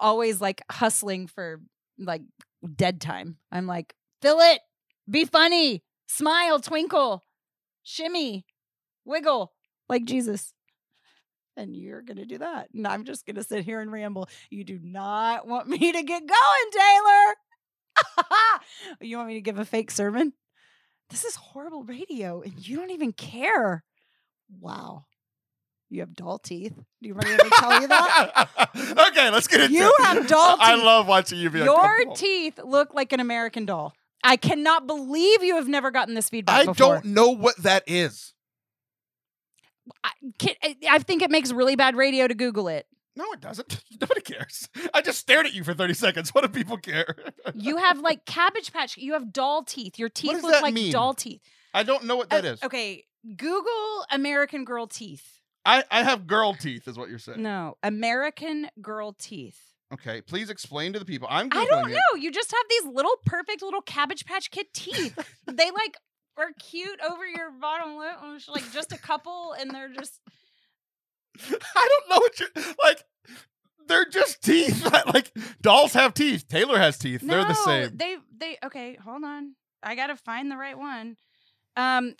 always hustling for dead time. I'm like, fill it, be funny, smile, twinkle, shimmy, wiggle like Jesus. And you're going to do that. And I'm just going to sit here and ramble. You do not want me to get going, Taylor. You want me to give a fake sermon? This is horrible radio and you don't even care. Wow. You have dull teeth. Do you want me to tell you that? Okay, let's get into it. You have dull teeth. I love watching you be uncomfortable. Your teeth look like an American doll. I cannot believe you have never gotten this feedback before. I don't know what that is. I think it makes really bad radio to Google it. No, it doesn't. Nobody cares. I just stared at you for 30 seconds. What do people care? You have like Cabbage Patch. You have doll teeth. Your teeth look like doll teeth. I don't know what that is. Okay. Google American Girl teeth. I have girl teeth is what you're saying. No. American Girl teeth. Okay. Please explain to the people. I don't know. You just have these little perfect little Cabbage Patch Kid teeth. They like are cute over your bottom lip. Like just a couple and they're just... I don't know what you're like. They're just teeth. Like dolls have teeth. Taylor has teeth. No, they're the same. They okay. Hold on. I gotta find the right one. Every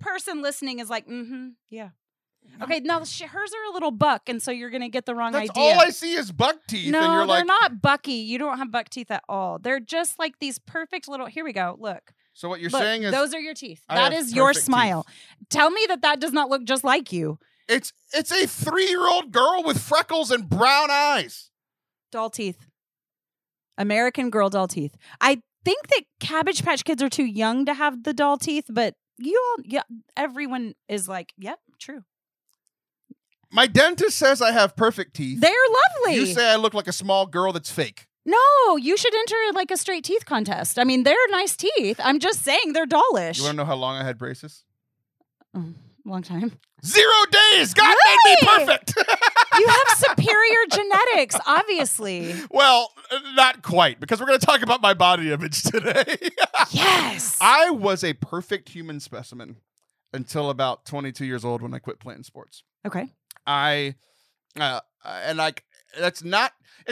person listening is like, mm-hmm, yeah. Okay, now hers are a little buck, and so you're gonna get the wrong idea. All I see is buck teeth. No, and you're they're not bucky. You don't have buck teeth at all. They're just like these perfect little. Here we go. Look. So what you're saying is those are your teeth. That is your smile. Teeth. Tell me that does not look just like you. It's a 3-year-old girl with freckles and brown eyes. Doll teeth. American Girl doll teeth. I think that Cabbage Patch Kids are too young to have the doll teeth, but everyone is like, yep, yeah, true. My dentist says I have perfect teeth. They're lovely. You say I look like a small girl that's fake. No, you should enter like a straight teeth contest. I mean, they're nice teeth. I'm just saying they're dollish. You want to know how long I had braces? Long time. 0 days. God made me perfect. You have superior genetics, obviously. Well, not quite, because we're going to talk about my body image today. Yes. I was a perfect human specimen until about 22 years old when I quit playing sports. Okay. It's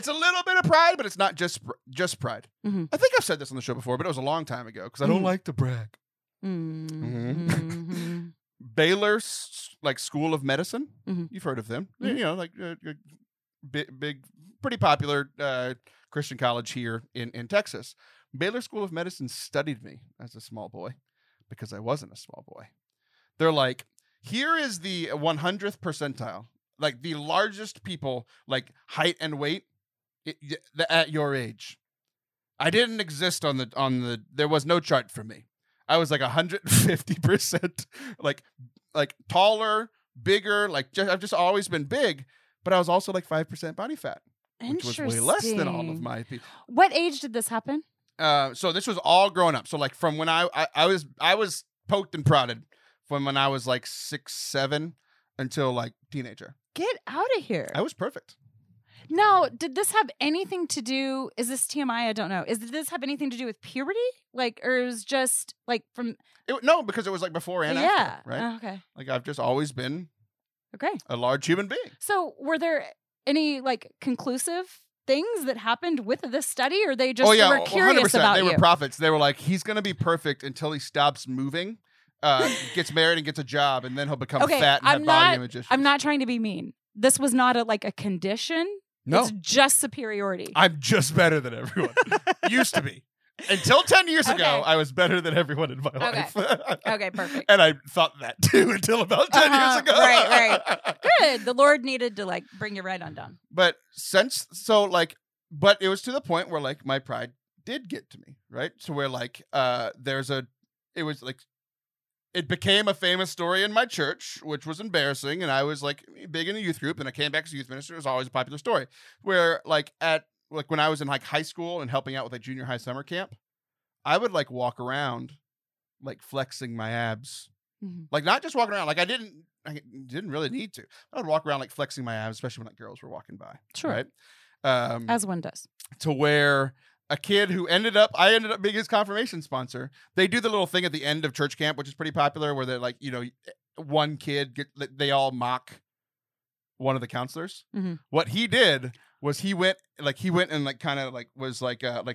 a little bit of pride, but it's not just pride. Mm-hmm. I think I've said this on the show before, but it was a long time ago because I don't like to brag. Mm-hmm. Mm-hmm. Baylor School of Medicine. Mm-hmm. You've heard of them. Mm-hmm. You know, like big, pretty popular Christian college here in Texas. Baylor School of Medicine studied me as a small boy because I wasn't a small boy. They're like, here is the 100th percentile. Like the largest people, like height and weight, at your age. I didn't exist on the. There was no chart for me. I was like 150%, like taller, bigger. Like I've just always been big, but I was also like 5% body fat, which was way less than all of my people. What age did this happen? So this was all grown up. So like from when I was poked and prodded from when I was like 6, 7 until like teenager. Get out of here. I was perfect. Now, did this have anything to do... Is this TMI? I don't know. Did this have anything to do with puberty? Like, or it was just like from... No, because it was like before and after, right? Oh, okay. Like I've just always been a large human being. So were there any like conclusive things that happened with this study? Or they just were curious 100%. About you? They were prophets. They were like, he's going to be perfect until he stops moving, gets married and gets a job, and then he'll become fat and have body image issues. I'm not trying to be mean. This was not a condition. No. It's just superiority. I'm just better than everyone. Used to be. Until 10 years ago, I was better than everyone in my life. Okay, perfect. And I thought that too until about 10 years ago. Right. Good. The Lord needed to bring you right on down. But it was to the point where my pride did get to me, right? So where it became a famous story in my church, which was embarrassing. And I was big in the youth group, and I came back as a youth minister. It was always a popular story where when I was in high school and helping out with junior high summer camp, I would walk around flexing my abs, mm-hmm. Not just walking around. I didn't really need to. I would walk around flexing my abs, especially when girls were walking by. Sure. Right? As one does. To where... A kid who I ended up being his confirmation sponsor. They do the little thing at the end of church camp, which is pretty popular, where they're one kid, they all mock one of the counselors. Mm-hmm. What he did was he went and was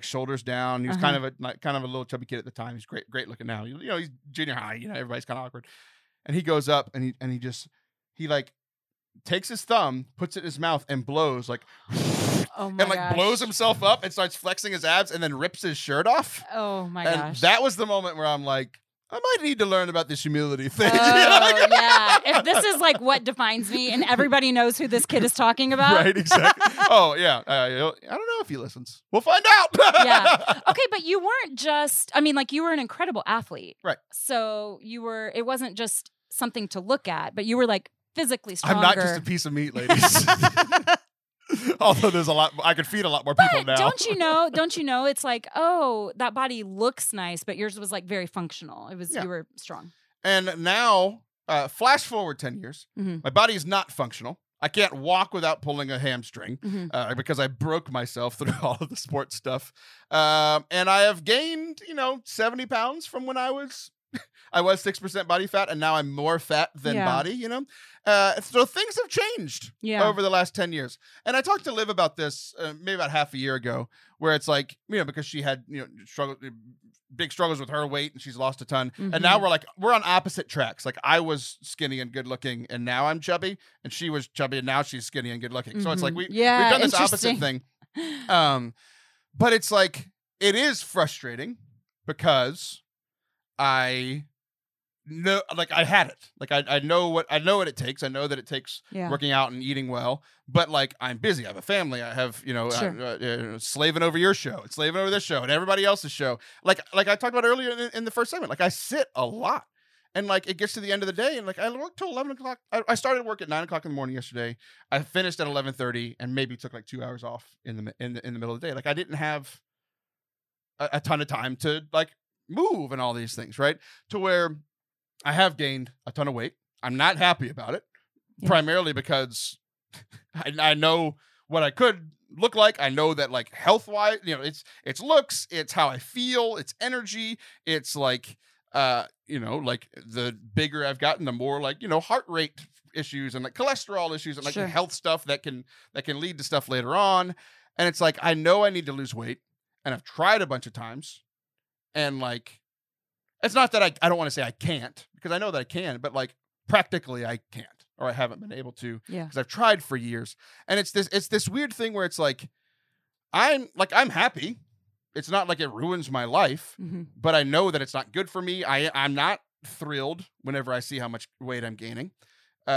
shoulders down. He was kind of a little chubby kid at the time. He's great looking now. You know, he's junior high. You know, everybody's kind of awkward. And he goes up and he takes his thumb, puts it in his mouth, and blows gosh. Blows himself up and starts flexing his abs and then rips his shirt off. Oh my gosh. That was the moment where I'm like, I might need to learn about this humility thing. Oh, yeah. If this is what defines me and everybody knows who this kid is talking about. Right, exactly. Oh, yeah. I don't know if he listens. We'll find out. Yeah. Okay, but you weren't just, you were an incredible athlete. Right. So it wasn't just something to look at, but you were like physically stronger. I'm not just a piece of meat, ladies. Although there's a lot, I could feed a lot more people now. Don't you know? It's like, oh, that body looks nice, but yours was like very functional. It was, you were strong. And now, flash forward 10 years, my body is not functional. I can't walk without pulling a hamstring because I broke myself through all of the sports stuff. And I have gained, 70 pounds from when I was 6% body fat, and now I'm more fat than body, So things have changed over the last 10 years. And I talked to Liv about this maybe about half a year ago, where it's like, because she had, big struggles with her weight, and she's lost a ton. And now we're on opposite tracks. Like, I was skinny and good looking, and now I'm chubby, and she was chubby and now she's skinny and good looking. So it's like, we've done this opposite thing. But it's like, it is frustrating because I know, like, I had it. Like, I know what it takes. I know that it takes working out and eating well. But, like, I'm busy. I have a family. I have, slaving over your show, and slaving over this show, and everybody else's show. Like I talked about earlier in the first segment. Like, I sit a lot, and like it gets to the end of the day, and like I work till 11 o'clock. I started work at 9 o'clock in the morning yesterday. I finished at 11:30, and maybe took like 2 hours off in the middle of the day. Like, I didn't have a ton of time to like move and all these things, right? To where I have gained a ton of weight. I'm not happy about it, primarily because I know what I could look like. I know that, like, health-wise, it's looks, it's how I feel, it's energy, it's like, like, the bigger I've gotten, the more like, heart rate issues and like cholesterol issues and like health stuff that can lead to stuff later on. And it's like, I know I need to lose weight, and I've tried a bunch of times, and like, it's not that I don't want to say I can't, because I know that I can, but like practically I can't, or I haven't been able to, because I've tried for years. And it's this weird thing where it's like, I'm happy. It's not like it ruins my life, but I know that it's not good for me. I'm not thrilled whenever I see how much weight I'm gaining. So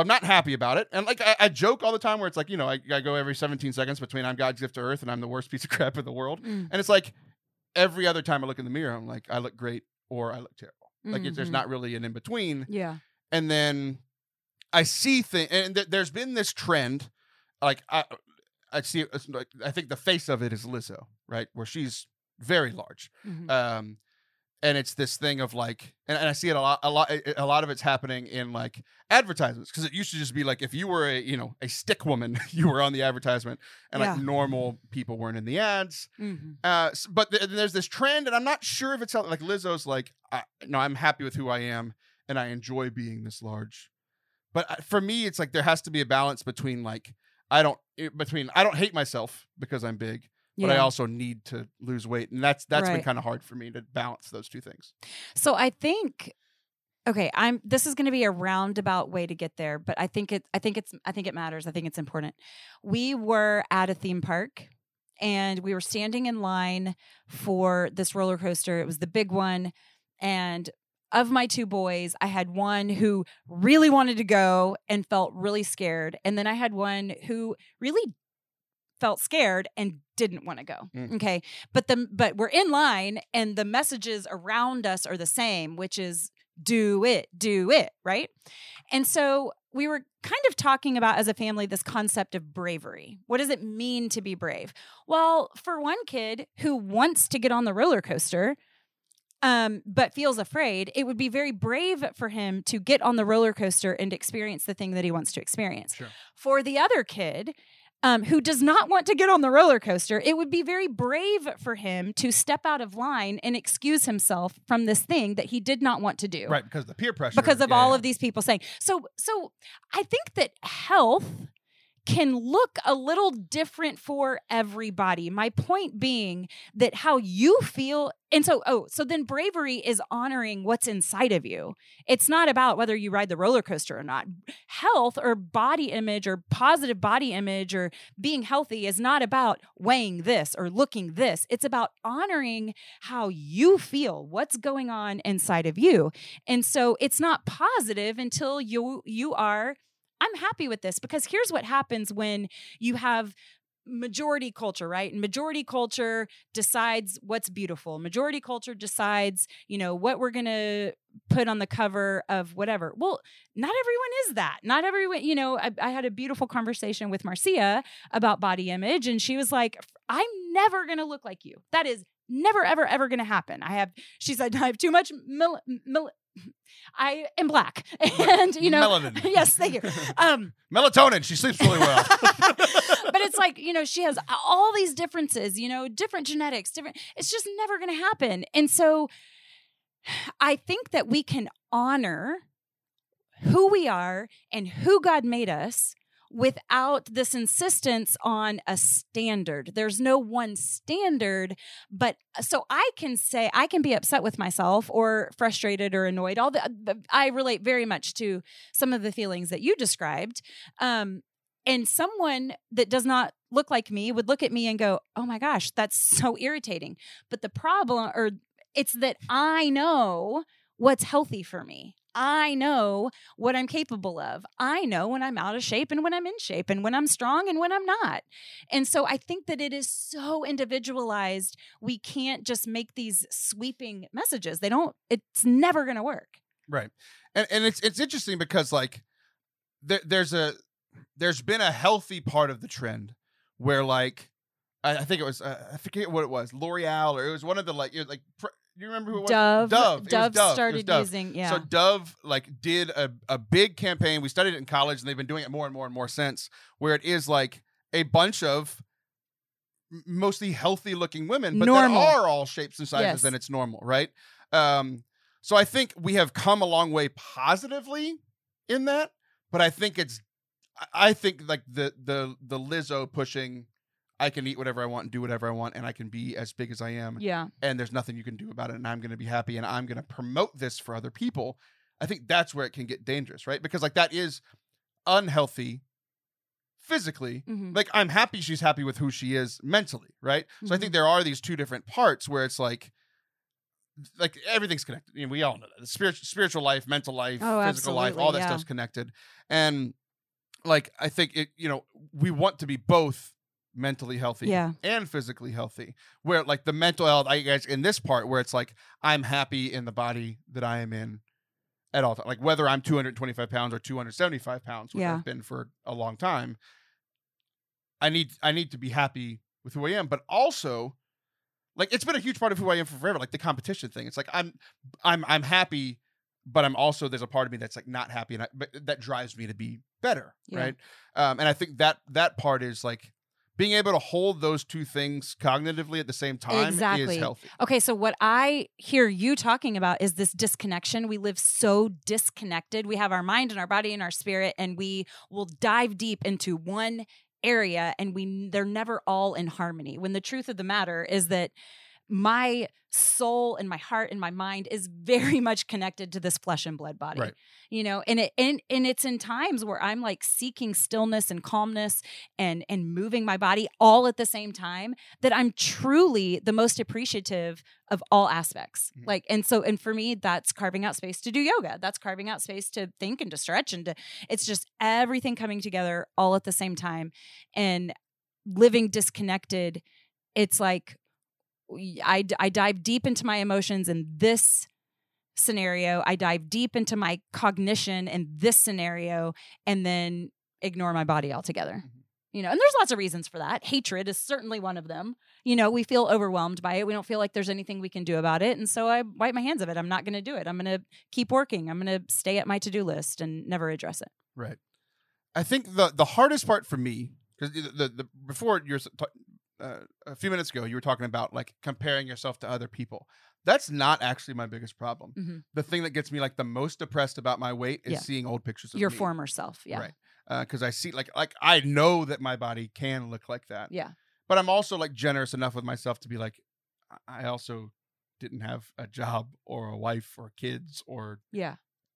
I'm not happy about it. And like, I joke all the time where it's like, I go every 17 seconds between I'm God's gift to earth and I'm the worst piece of crap in the world. And it's like, every other time I look in the mirror, I'm like, I look great or I look terrible. Like, there's not really an in between. Yeah. And then I see things, and there's been this trend. Like, I see, like, I think the face of it is Lizzo, right? Where she's very large, and it's this thing of like, and I see it a lot of it's happening in like advertisements, because it used to just be like, if you were a stick woman, you were on the advertisement, and like normal people weren't in the ads. But there's this trend, and I'm not sure if it's like Lizzo's like, no, I'm happy with who I am, and I enjoy being this large. But for me, it's like there has to be a balance between like I don't hate myself because I'm big. But I also need to lose weight. And that's been kind of hard for me to balance those two things. So I think, this is going to be a roundabout way to get there, but I think it matters. I think it's important. We were at a theme park, and we were standing in line for this roller coaster. It was the big one. And of my two boys, I had one who really wanted to go and felt really scared. And then I had one who really felt scared and didn't want to go. Okay. But we're in line, and the messages around us are the same, which is do it. Right. And so we were kind of talking about, as a family, this concept of bravery. What does it mean to be brave? Well, for one kid who wants to get on the roller coaster, but feels afraid, it would be very brave for him to get on the roller coaster and experience the thing that he wants to experience. Sure. For the other kid, who does not want to get on the roller coaster, it would be very brave for him to step out of line and excuse himself from this thing that he did not want to do. Right, because of the peer pressure. Because of all of these people saying. So I think that health can look a little different for everybody. My point being that how you feel, and so then bravery is honoring what's inside of you. It's not about whether you ride the roller coaster or not. Health or body image or positive body image or being healthy is not about weighing this or looking this. It's about honoring how you feel, what's going on inside of you. And so it's not positive until you are, I'm happy with this, because here's what happens when you have majority culture, right? And majority culture decides what's beautiful. Majority culture decides, what we're going to put on the cover of whatever. Well, not everyone is that. Not everyone, you know, I had a beautiful conversation with Marcia about body image, and she was like, I'm never going to look like you. That is never, ever, ever going to happen. She said, I have too much I am black, and you know, melanin. Yes, thank you. Melatonin. She sleeps really well. But it's like, you know, she has all these differences, you know, different genetics, different. It's just never going to happen. And so I think that we can honor who we are and who God made us without this insistence on a standard. There's no one standard, but so I can say, I can be upset with myself or frustrated or annoyed. I relate very much to some of the feelings that you described. And someone that does not look like me would look at me and go, oh my gosh, that's so irritating. But the problem, or it's that I know what's healthy for me. I know what I'm capable of. I know when I'm out of shape and when I'm in shape and when I'm strong and when I'm not. And so I think that it is so individualized. We can't just make these sweeping messages. It's never going to work. Right. And it's interesting because like there's been a healthy part of the trend where like, I think it was, I forget what it was, L'Oreal, or it was one of the like you remember who it was? Dove. Dove started using, yeah. So Dove like did a big campaign. We studied it in college, and they've been doing it more and more and more since, where it is like a bunch of mostly healthy looking women, but normal. There are all shapes and sizes, yes. And it's normal, right? So I think we have come a long way positively in that, but I think like the Lizzo pushing, I can eat whatever I want and do whatever I want, and I can be as big as I am. Yeah. And there's nothing you can do about it, and I'm going to be happy, and I'm going to promote this for other people. I think that's where it can get dangerous, right? Because like that is unhealthy physically. Mm-hmm. Like I'm happy she's happy with who she is mentally, right? Mm-hmm. So I think there are these two different parts where it's like everything's connected. You know, we all know that. The spiritual life, mental life, physical life, all that stuff's connected. And like I think it, you know, we want to be both mentally healthy and physically healthy, where like the mental health, I guess, in this part where it's like I'm happy in the body that I am in at all time, like whether I'm 225 pounds or 275 pounds, which I've been for a long time, I need to be happy with who I am. But also like it's been a huge part of who I am for forever, like the competition thing. It's like I'm happy, but I'm also, there's a part of me that's like not happy, and but that drives me to be better, right? And I think that part is like being able to hold those two things cognitively at the same time is healthy. Okay, so what I hear you talking about is this disconnection. We live so disconnected. We have our mind and our body and our spirit, and we will dive deep into one area, and they're never all in harmony. When the truth of the matter is that my soul and my heart and my mind is very much connected to this flesh and blood body, right. You know, and it's in times where I'm like seeking stillness and calmness and moving my body all at the same time that I'm truly the most appreciative of all aspects. Mm-hmm. Like, and for me, that's carving out space to do yoga. That's carving out space to think and to stretch. And it's just everything coming together all at the same time, and living disconnected. It's like, I dive deep into my emotions in this scenario. I dive deep into my cognition in this scenario, and then ignore my body altogether. Mm-hmm. You know, and there's lots of reasons for that. Hatred is certainly one of them. You know, we feel overwhelmed by it. We don't feel like there's anything we can do about it. And so I wipe my hands of it. I'm not going to do it. I'm going to keep working. I'm going to stay at my to-do list and never address it. Right. I think the hardest part for me, because the before you're a few minutes ago, you were talking about like comparing yourself to other people. That's not actually my biggest problem. Mm-hmm. The thing that gets me like the most depressed about my weight is seeing old pictures of your former self. Yeah. Right. Cause I see like I know that my body can look like that. Yeah. But I'm also like generous enough with myself to be like, I also didn't have a job or a wife or kids or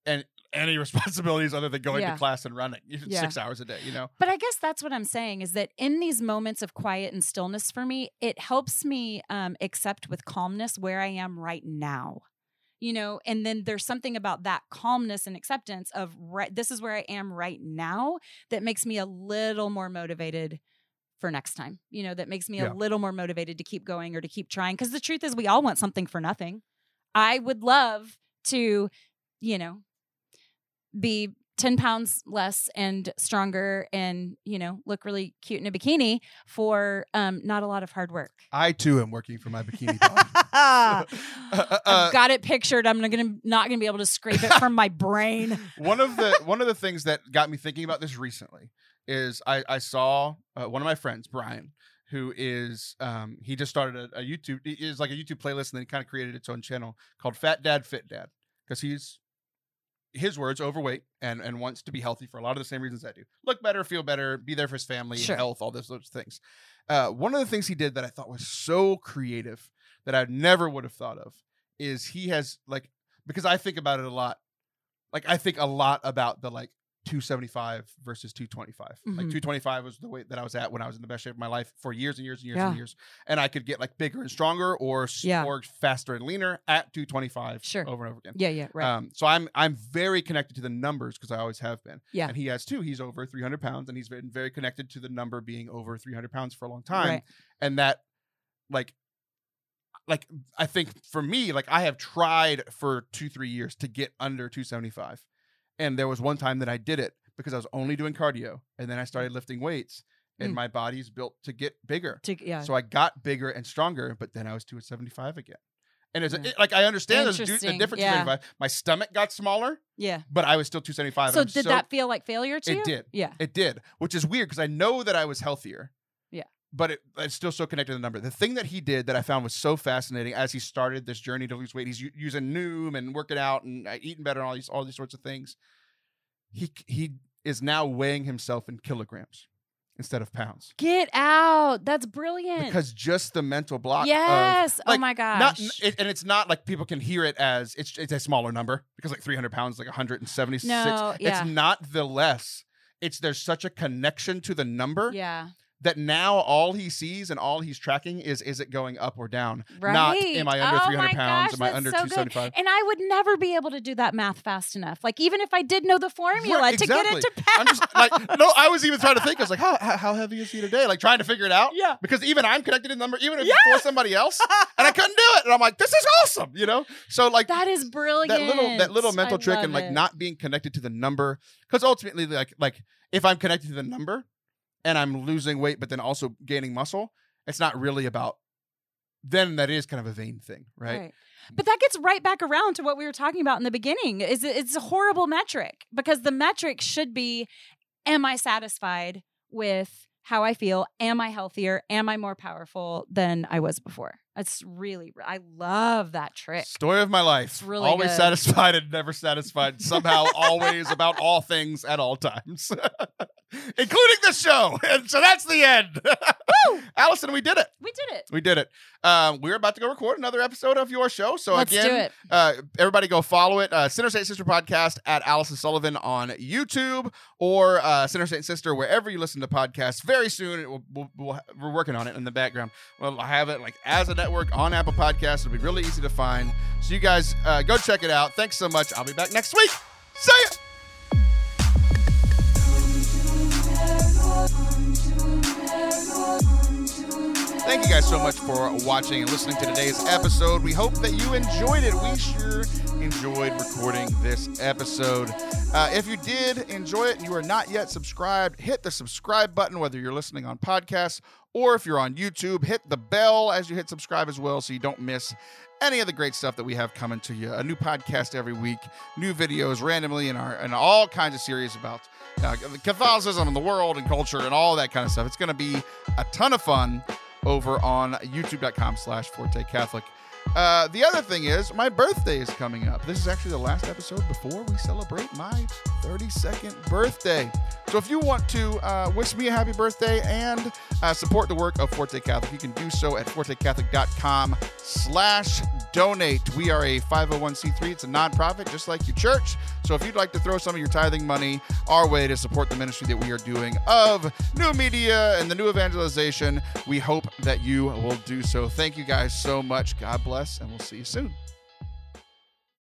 and any responsibilities other than going to class and running 6 hours a day, you know? But I guess that's what I'm saying is that in these moments of quiet and stillness for me, it helps me accept with calmness where I am right now, you know? And then there's something about that calmness and acceptance of this is where I am right now that makes me a little more motivated for next time, you know, that makes me a little more motivated to keep going or to keep trying. Because the truth is we all want something for nothing. I would love to you know, be 10 pounds less and stronger and, you know, look really cute in a bikini for not a lot of hard work. I, too, am working for my bikini body. I've got it pictured. I'm not going to be able to scrape it from my brain. One of the things that got me thinking about this recently is I saw one of my friends, Brian, who is, he just started a YouTube, it is like a YouTube playlist, and then he kind of created its own channel called Fat Dad, Fit Dad, because he's, his words, overweight and wants to be healthy for a lot of the same reasons I do. Look better, feel better, be there for his family, sure, health, all those sorts of things. One of the things he did that I thought was so creative that I never would have thought of is he has, like, because I think about it a lot, like I think a lot about the, like, 275 versus 225. Mm-hmm. Like 225 was the weight that I was at when I was in the best shape of my life for years and years and years, yeah, and years. And I could get like bigger and stronger or, yeah, or faster and leaner at 225, sure, over and over again. Yeah, yeah, right. So I'm very connected to the numbers because I always have been. Yeah. And he has too. He's over 300 pounds and he's been very connected to the number being over 300 pounds for a long time. Right. And that, like I think for me, like I have tried for 2-3 years to get under 275. And there was one time that I did it because I was only doing cardio. And then I started lifting weights and my body's built to get bigger. Yeah. So I got bigger and stronger, but then I was 275 again. And it's like, I understand there's a difference. Yeah. My stomach got smaller, yeah, but I was still 275. So did that feel like failure to you? It did. Yeah. It did, which is weird because I know that I was healthier. Yeah. But it's still so connected to the number. The thing that he did that I found was so fascinating as he started this journey to lose weight, he's using Noom and working out and eating better and all these sorts of things. He is now weighing himself in kilograms instead of pounds. Get out. That's brilliant. Because just the mental block. Yes. Of, like, oh my gosh. And it's not like people can hear it as it's a smaller number because like 300 pounds, like 176. No, yeah. It's not the less. It's there's such a connection to the number. Yeah. That now all he sees and all he's tracking is it going up or down? Right. Not am I under 300 pounds? Am I under 275? And I would never be able to do that math fast enough. Like even if I did know the formula, right, exactly, to get it to pounds. I'm just like, no, I was even trying to think. I was like, how heavy is he today? Like trying to figure it out. Yeah. Because even I'm connected to the number, even if it's for somebody else, and I couldn't do it. And I'm like, this is awesome, you know? So like that is brilliant. That little mental trick and like not being connected to the number, because ultimately like if I'm connected to the number and I'm losing weight, but then also gaining muscle, it's not really about, then that is kind of a vain thing, right? But that gets right back around to what we were talking about in the beginning. It's a horrible metric because the metric should be, am I satisfied with how I feel? Am I healthier? Am I more powerful than I was before? That's really, I love that trick. Story of my life. It's really always good. Satisfied and never satisfied. Somehow always about all things at all times. Including this show. And so that's the end. Woo! Allison, we did it. We did it. We're about to go record another episode of your show. So let's again, do it. Everybody go follow it. Sinner Saint Sister Podcast at Allison Sullivan on YouTube or Sinner Saint Sister wherever you listen to podcasts. Very soon, we're working on it in the background. We'll have it like as a network on Apple Podcasts. It'll be really easy to find. So you guys go check it out. Thanks so much. I'll be back next week. See ya. Thank you guys so much for watching and listening to today's episode. We hope that you enjoyed it. We sure enjoyed recording this episode. If you did enjoy it and you are not yet subscribed, hit the subscribe button, whether you're listening on podcasts or if you're on YouTube, hit the bell as you hit subscribe as well so you don't miss any of the great stuff that we have coming to you. A new podcast every week, new videos randomly in all kinds of series about Catholicism and the world and culture and all that kind of stuff. It's going to be a ton of fun over on youtube.com/ForteCatholic. The other thing is my birthday is coming up. This is actually the last episode before we celebrate my 32nd birthday. So if you want to wish me a happy birthday and support the work of Forte Catholic, you can do so at fortecatholic.com/donate. We are a 501c3. It's a nonprofit, just like your church. So if you'd like to throw some of your tithing money our way to support the ministry that we are doing of new media and the new evangelization, we hope that you will do so. Thank you guys so much. God bless. And we'll see you soon.